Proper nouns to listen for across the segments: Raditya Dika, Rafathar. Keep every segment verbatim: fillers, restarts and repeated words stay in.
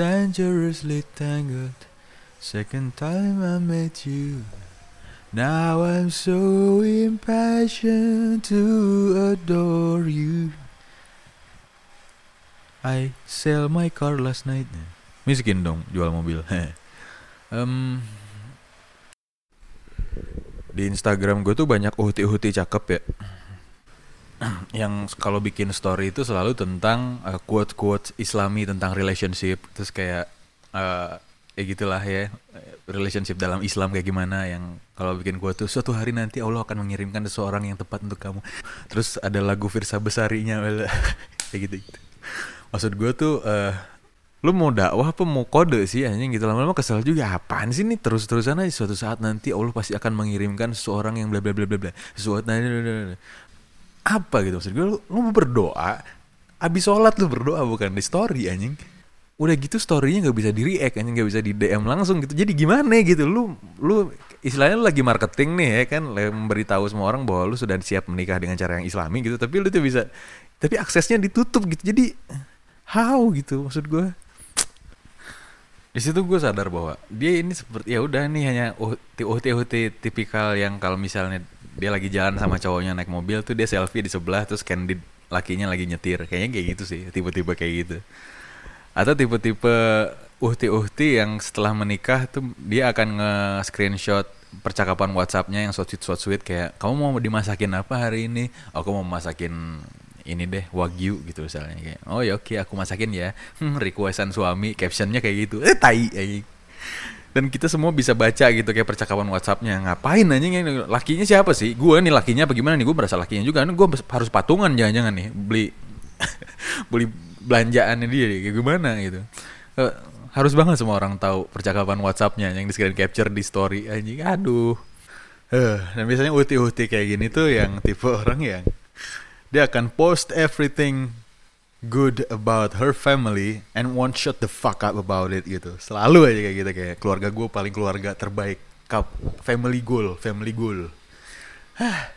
dangerously tangled. Second time I met you, now I'm so impatient to adore you. I sell my car last night. Miskin dong jual mobil. um, Di Instagram gue tuh banyak uhti-uhti cakep ya, yang kalau bikin story itu selalu tentang uh, quote-quote islami tentang relationship. Terus kayak uh, ya gitulah ya, relationship dalam Islam kayak gimana, yang kalau bikin quote tuh suatu hari nanti Allah akan mengirimkan seseorang yang tepat untuk kamu. Terus ada lagu Firsa Besarinya kayak gitu-gitu. Maksud gue tuh uh, lu mau dakwah apa mau kode sih anjing gitu. Lama-lama kesel juga, apaan sih nih terus-terusan aja. Suatu saat nanti Allah pasti akan mengirimkan seseorang yang bla bla bla bla bla. Suatu apa gitu maksud gue, lu, lu berdoa abis sholat lu berdoa bukan di story anjing. Udah gitu storynya nggak bisa di react anjing, nggak bisa di D M langsung gitu. Jadi gimana gitu, lu lu istilahnya lu lagi marketing nih ya kan, memberitahu semua orang bahwa lu sudah siap menikah dengan cara yang Islami gitu. Tapi lu tuh bisa, tapi aksesnya ditutup gitu. Jadi how gitu maksud gue. Di situ gue sadar bahwa dia ini seperti ya udah nih hanya uhti-uhti tipikal yang kalau misalnya dia lagi jalan sama cowoknya naik mobil tuh dia selfie di sebelah terus candid lakinya lagi nyetir. Kayaknya kayak gitu sih, tipe-tipe kayak gitu. Atau tipe-tipe uhti-uhti yang setelah menikah tuh dia akan nge-screenshot percakapan WhatsAppnya yang sweet-sweet kayak, kamu mau dimasakin apa hari ini? Aku mau masakin ini deh wagyu gitu misalnya kayak, oh ya oke okay, aku masakin ya. hmm, requestan suami captionnya kayak gitu, eh tai eh. Dan kita semua bisa baca gitu kayak percakapan WhatsAppnya. Ngapain anjing, lakinya siapa sih, gue nih lakinya apa gimana nih, gue merasa lakinya juga nih, gue harus patungan jangan-jangan nih beli beli belanjaannya dia kayak gimana gitu. Uh, harus banget semua orang tahu percakapan WhatsAppnya yang di screen capture di story anjing, aduh. Uh, dan biasanya uti-uti kayak gini tuh yang tipe orang yang dia akan post everything good about her family and won't shut the fuck up about it gitu. Selalu aja kayak gitu, kayak keluarga gue paling keluarga terbaik, cup, family goal, family goal. Hah.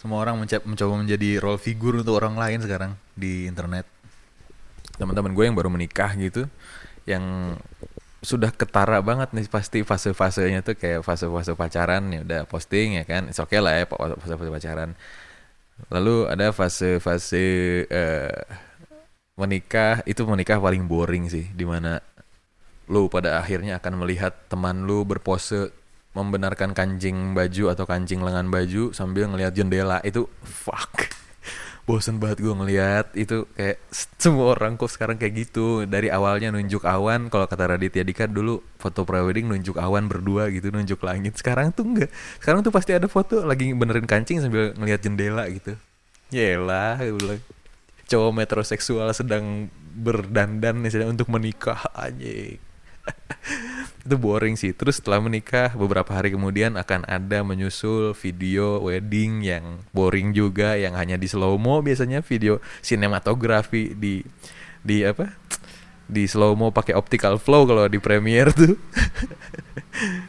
Semua orang menca- mencoba menjadi role figure untuk orang lain sekarang di internet. Teman-teman gue yang baru menikah gitu, yang sudah ketara banget nih pasti fase-fasenya tuh kayak fase-fase pacaran ya udah posting ya kan, it's okay lah ya fase-fase pacaran. Lalu ada fase-fase uh, menikah, itu menikah paling boring sih, dimana lu pada akhirnya akan melihat teman lu berpose membenarkan kancing baju atau kancing lengan baju sambil ngelihat jendela. Itu fuck, bosen banget gue ngelihat itu. Kayak semua orang kok sekarang kayak gitu. Dari awalnya nunjuk awan, kalau kata Raditya Dika dulu foto prewedding nunjuk awan berdua gitu, nunjuk langit. Sekarang tuh enggak, sekarang tuh pasti ada foto lagi benerin kancing sambil ngelihat jendela gitu. Yelah, cowok metroseksual sedang berdandan nih, sedang untuk menikah anjing. Itu boring sih. Terus setelah menikah beberapa hari kemudian akan ada menyusul video wedding yang boring juga, yang hanya di slow mo biasanya, video sinematografi di di apa? Di slow mo pakai optical flow kalau di Premiere tuh.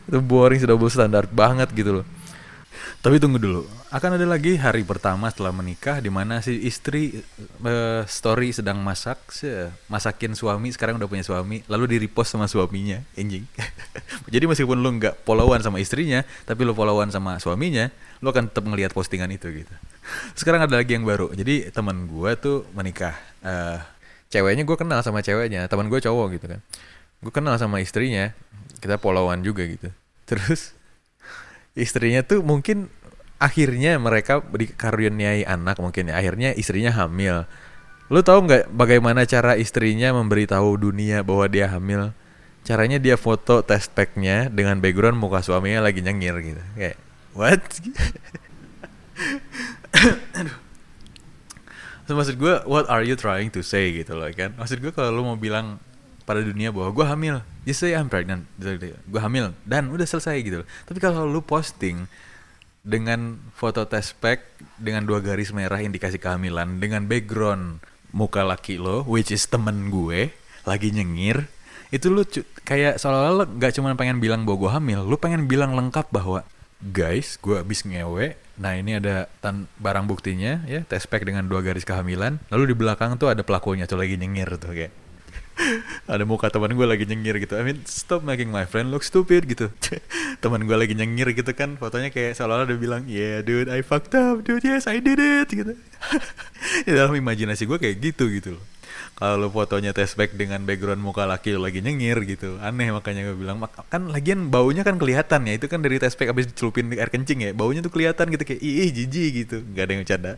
Itu boring sudah double standar banget gitu loh. Tapi tunggu dulu, akan ada lagi hari pertama setelah menikah di mana si istri uh, story sedang masak, masakin suami, sekarang udah punya suami, lalu di repost sama suaminya, anjing. Jadi meskipun lu nggak followan sama istrinya, tapi lu followan sama suaminya, lu akan tetap ngelihat postingan itu gitu. Sekarang ada lagi yang baru. Jadi teman gue tuh menikah, uh, ceweknya gue kenal sama ceweknya, teman gue cowok gitu kan, gue kenal sama istrinya, kita followan juga gitu. Terus istrinya tuh mungkin akhirnya mereka dikaruniai anak mungkin ya. Akhirnya istrinya hamil. Lu tahu nggak bagaimana cara istrinya memberitahu dunia bahwa dia hamil? Caranya dia foto test packnya dengan background muka suaminya lagi nyengir gitu. Kayak what? Aduh. So, maksud gue what are you trying to say gitu loh kan. Maksud gue kalau lu mau bilang pada dunia bahwa gue hamil, just say I'm pregnant, gue hamil, dan udah selesai gitu. Tapi kalau lu posting dengan foto test pack dengan dua garis merah indikasi kehamilan dengan background muka laki lo, which is temen gue lagi nyengir, itu lu cu- kayak seolah-olah nggak cuma pengen bilang bahwa gue hamil, lu pengen bilang lengkap bahwa guys gue abis ngewe, nah ini ada tan- barang buktinya ya, test pack dengan dua garis kehamilan, lalu di belakang tuh ada pelakunya tuh lagi nyengir tuh kayak. Ada muka teman gue lagi nyengir gitu. I mean, stop making my friend look stupid gitu. Teman gue lagi nyengir gitu kan, fotonya kayak seolah-olah dia bilang, yeah dude, I fucked up, dude, yes I did it gitu. Di dalam imajinasi gue kayak gitu gitu loh. Kalau fotonya testback dengan background muka laki lo lagi nyengir gitu, aneh. Makanya gue bilang, kan lagian baunya kan kelihatan ya, itu kan dari testback abis dicelupin air kencing ya, baunya tuh kelihatan gitu, kayak ih jijik gitu. Gak ada yang bercanda.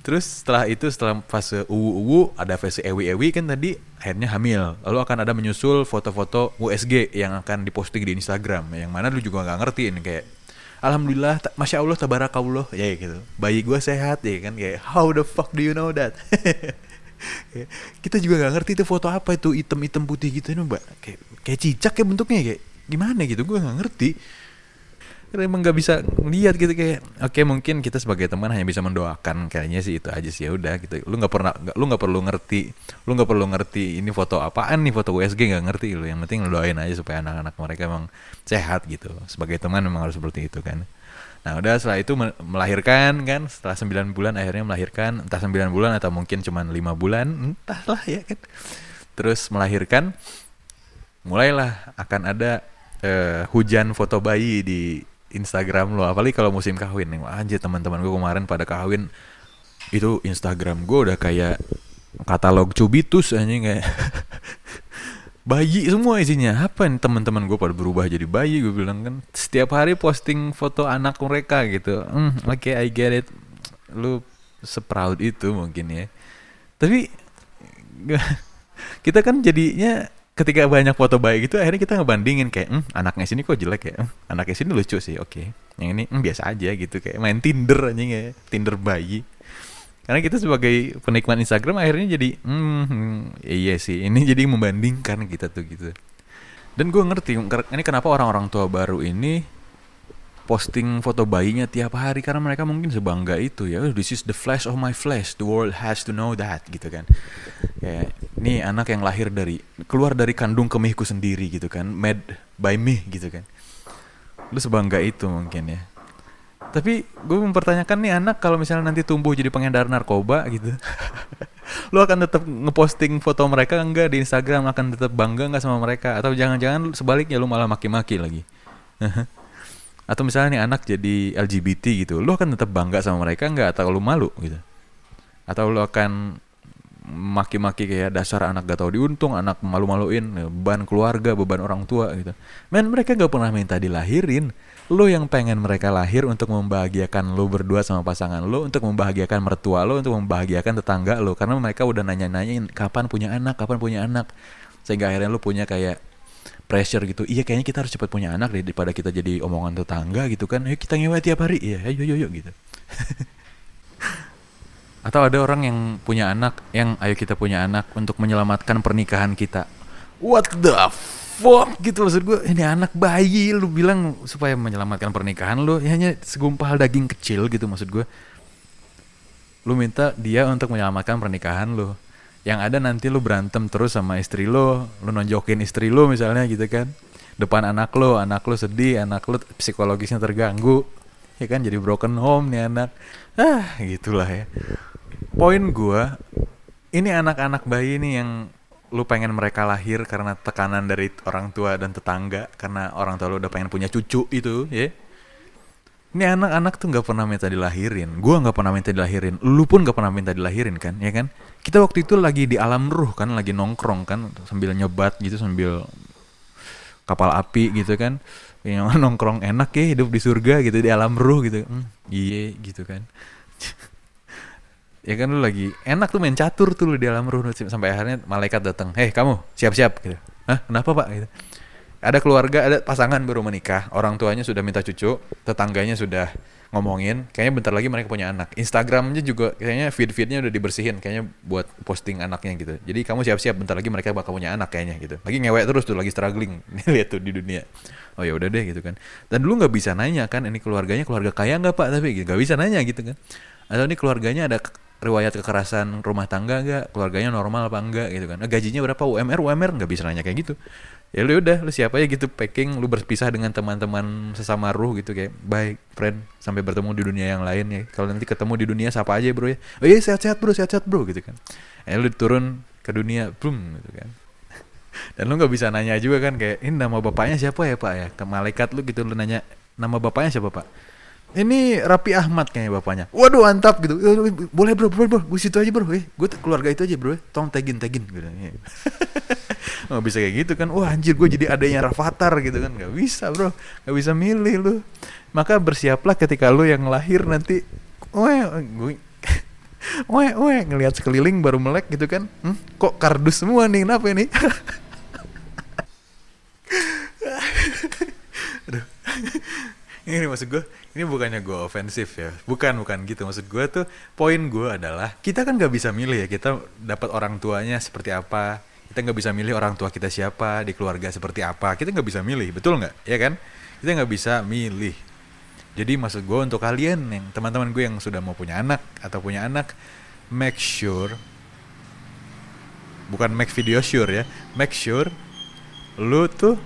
Terus setelah itu, setelah fase uwu-uwu, ada fase ewi-ewi kan tadi, akhirnya hamil. Lalu akan ada menyusul foto-foto U S G yang akan diposting di Instagram, yang mana lu juga gak ngertiin kayak, alhamdulillah, masya Allah, tabarakallah, ya gitu, bayi gue sehat ya kan, kayak how the fuck do you know that? Kita juga gak ngerti itu foto apa itu, hitam-hitam putih gitu ini, mbak, kayak, kayak cicak ya bentuknya, kayak gimana gitu, gue gak ngerti. Karena emang gak bisa lihat gitu kayak, oke okay, mungkin kita sebagai teman hanya bisa mendoakan kayaknya sih, itu aja sih, ya udah gitu. Lu nggak pernah, lu nggak perlu ngerti, lu nggak perlu ngerti ini foto apaan nih, foto U S G nggak ngerti lu. Yang penting lu doain aja supaya anak-anak mereka emang sehat gitu. Sebagai teman memang harus seperti itu kan. Nah udah setelah itu melahirkan kan, setelah sembilan bulan akhirnya melahirkan, entah sembilan bulan atau mungkin cuma lima bulan, entahlah ya kan. Terus melahirkan, mulailah akan ada eh, hujan foto bayi di Instagram lo, apalagi kalau musim kahwin nih. Anjir, teman-teman gue kemarin pada kahwin itu Instagram gue udah kayak katalog cubitus aja kayak bayi semua isinya. Apa nih, teman-teman gue pada berubah jadi bayi. Gue bilang kan setiap hari posting foto anak mereka gitu. Mm, Oke okay, I get it, lu se-proud itu mungkin ya. Tapi kita kan jadinya ketika banyak foto baik gitu, akhirnya kita ngebandingin kayak, hmm, anaknya sini kok jelek ya, hmm, anaknya sini lucu sih, oke okay. Yang ini hmm, biasa aja gitu, kayak main Tinder aja ya, Tinder bayi. Karena kita sebagai penikmat Instagram akhirnya jadi, hmm, iya sih, ini jadi membandingkan kita tuh gitu. Dan gue ngerti, ini kenapa orang-orang tua baru ini posting foto bayinya tiap hari, karena mereka mungkin sebangga itu ya, this is the flash of my flesh, the world has to know that gitu kan. Kayak, nih anak yang lahir dari, keluar dari kandung kemihku sendiri gitu kan, made by me gitu kan. Lu sebangga itu mungkin ya. Tapi gue mempertanyakan nih anak kalau misalnya nanti tumbuh jadi pengedar narkoba gitu, lu akan tetap ngeposting foto mereka enggak di Instagram? Akan tetap bangga enggak sama mereka? Atau jangan-jangan sebaliknya lu malah maki-maki lagi? Atau misalnya nih anak jadi L G B T gitu, lu akan tetap bangga sama mereka enggak? Atau lu malu gitu? Atau lu akan maki-maki kayak dasar anak gak tahu diuntung, anak malu-maluin, beban keluarga, beban orang tua gitu. Men, mereka gak pernah minta dilahirin. Lo yang pengen mereka lahir untuk membahagiakan lo berdua sama pasangan lo, untuk membahagiakan mertua lo, untuk membahagiakan tetangga lo. Karena mereka udah nanya-nanyain kapan punya anak, kapan punya anak. Sehingga akhirnya lo punya kayak pressure gitu. Iya kayaknya kita harus cepat punya anak daripada kita jadi omongan tetangga gitu kan. Ayo kita ngewe tiap hari. Iya ayo ayo, ayo gitu. Atau ada orang yang punya anak, yang ayo kita punya anak untuk menyelamatkan pernikahan kita. What the fuck gitu, maksud gue, ini anak bayi lu bilang supaya menyelamatkan pernikahan lu, ya hanya segumpal daging kecil gitu, maksud gue. Lu minta dia untuk menyelamatkan pernikahan lu, yang ada nanti lu berantem terus sama istri lu, lu nonjokin istri lu misalnya gitu kan, depan anak lu, anak lu sedih, anak lu psikologisnya terganggu, ya kan, jadi broken home nih anak. Ah gitulah ya. Poin gue, ini anak-anak bayi nih yang lu pengen mereka lahir karena tekanan dari orang tua dan tetangga, karena orang tua lu udah pengen punya cucu itu ya. Ini anak-anak tuh gak pernah minta dilahirin. Gue gak pernah minta dilahirin, lu pun gak pernah minta dilahirin kan, ya kan. Kita waktu itu lagi di alam ruh kan, lagi nongkrong kan, sambil nyebat gitu, sambil kapal api gitu kan, yang nongkrong enak ya, hidup di surga gitu, di alam ruh gitu. hmm, Iya gitu kan. Ya kan lu lagi enak tuh main catur tuh lu di alam ruh, sampai akhirnya malaikat datang, hei kamu siap-siap gitu. Hah kenapa pak gitu. Ada keluarga, ada pasangan baru menikah, orang tuanya sudah minta cucu, tetangganya sudah ngomongin kayaknya bentar lagi mereka punya anak. Instagramnya juga kayaknya feed-feednya udah dibersihin kayaknya buat posting anaknya gitu. Jadi kamu siap-siap bentar lagi mereka bakal punya anak kayaknya gitu. Lagi ngewek terus tuh, lagi struggling. Lihat tuh di dunia. Oh ya udah deh gitu kan. Dan dulu nggak bisa nanya kan, ini keluarganya keluarga kaya nggak pak, tapi nggak bisa nanya gitu kan. Atau ini keluarganya ada riwayat kekerasan rumah tangga gak, keluarganya normal apa enggak gitu kan, gajinya berapa, U M R, U M R, gak bisa nanya kayak gitu. Ya lu udah, lu siapa ya gitu, packing, lu berpisah dengan teman-teman sesama ruh gitu kayak, bye friend, sampai bertemu di dunia yang lain ya, kalau nanti ketemu di dunia siapa aja bro ya, oh iya sehat-sehat bro, sehat-sehat bro gitu kan. Ya lu turun ke dunia, boom gitu kan. Dan lu nggak bisa nanya juga kan, kayak ini nama bapaknya siapa ya pak ya, ke malaikat lu gitu, lu nanya nama bapaknya siapa pak, ini Rapi Ahmad kayaknya bapaknya, waduh mantap gitu, boleh bro bro bro, gue situ aja bro, eh gue keluarga itu aja bro, tolong tagin tagin gitu. Nggak bisa kayak gitu kan, wah anjir gue jadi adanya Rafathar gitu kan, nggak bisa bro, nggak bisa milih lu. Maka bersiaplah ketika lu yang lahir nanti, wah gue Weh, weh, ngelihat sekeliling baru melek gitu kan, hmm, kok kardus semua nih, kenapa ini? Aduh. Ini maksud gue, ini bukannya gue ofensif ya, bukan, bukan gitu. Maksud gue tuh, poin gue adalah, kita kan gak bisa milih ya, kita dapat orang tuanya seperti apa, kita gak bisa milih orang tua kita siapa, di keluarga seperti apa, kita gak bisa milih, betul gak? Ya kan? Kita gak bisa milih. Jadi maksud gue untuk kalian yang teman-teman gue yang sudah mau punya anak atau punya anak, make sure, bukan make video sure ya, make sure lu tuh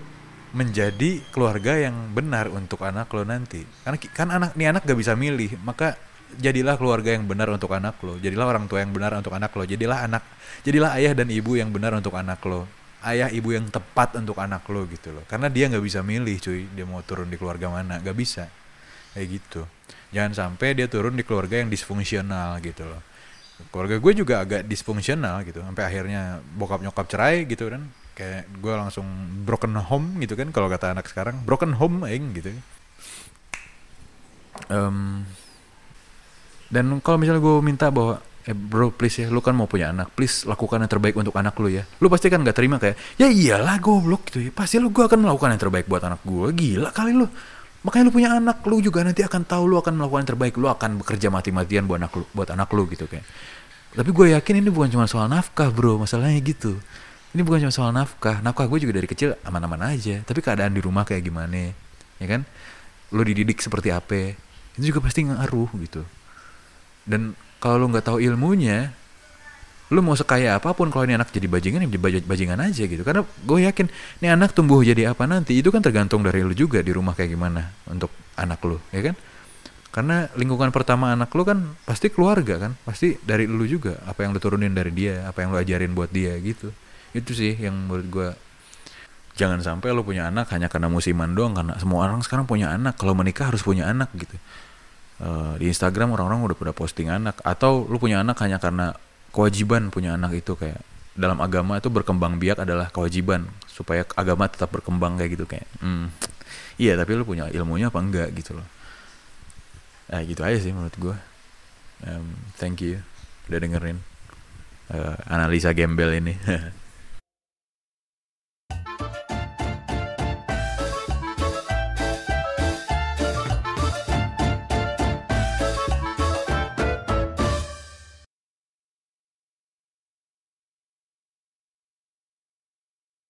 menjadi keluarga yang benar untuk anak lo nanti. Karena kan anak nih, anak gak bisa milih, maka jadilah keluarga yang benar untuk anak lo, jadilah orang tua yang benar untuk anak lo, jadilah anak, jadilah ayah dan ibu yang benar untuk anak lo, ayah ibu yang tepat untuk anak lo gitu loh. Karena dia gak bisa milih cuy, dia mau turun di keluarga mana, gak bisa. Kayak gitu, jangan sampai dia turun di keluarga yang disfungsional gitu loh. Keluarga gue juga agak disfungsional gitu, sampai akhirnya bokap nyokap cerai gitu kan, kayak gue langsung broken home gitu kan, kalau kata anak sekarang broken home aing gitu. Um, dan kalau misalnya gue minta bahwa eh bro please ya, lu kan mau punya anak, please lakukan yang terbaik untuk anak lu ya, lu pasti kan gak terima kayak, ya iyalah goblok gitu ya, pasti lu, gue akan melakukan yang terbaik buat anak gue, gila kali lu. Makanya lu punya anak, lu juga nanti akan tahu, lu akan melakukan yang terbaik, lu akan bekerja mati-matian buat anak lu, buat anak lu gitu kayak. Tapi gue yakin ini bukan cuma soal nafkah bro, masalahnya gitu. Ini bukan cuma soal nafkah, nafkah gue juga dari kecil aman-aman aja. Tapi keadaan di rumah kayak gimana, ya kan? Lu dididik seperti apa, itu juga pasti ngaruh gitu. Dan kalau lu nggak tahu ilmunya, lu mau sekaya apapun, kalau ini anak jadi bajingan, ya jadi bajingan aja gitu. Karena gue yakin, ini anak tumbuh jadi apa nanti, itu kan tergantung dari lu juga di rumah kayak gimana untuk anak lu, ya kan? Karena lingkungan pertama anak lu kan pasti keluarga kan, pasti dari lu juga, apa yang lu turunin dari dia, apa yang lu ajarin buat dia gitu. Itu sih yang menurut gue, jangan sampai lu punya anak hanya karena musiman doang, karena semua orang sekarang punya anak, kalau menikah harus punya anak gitu. Uh, di Instagram orang-orang udah pada posting anak, atau lu punya anak hanya karena kewajiban punya anak itu, kayak dalam agama itu berkembang biak adalah kewajiban supaya agama tetap berkembang kayak gitu, kayak hmm, iya tapi lu punya ilmunya apa enggak gitu loh. Nah gitu aja sih menurut gue. Um, thank you udah dengerin uh, analisa gembel ini.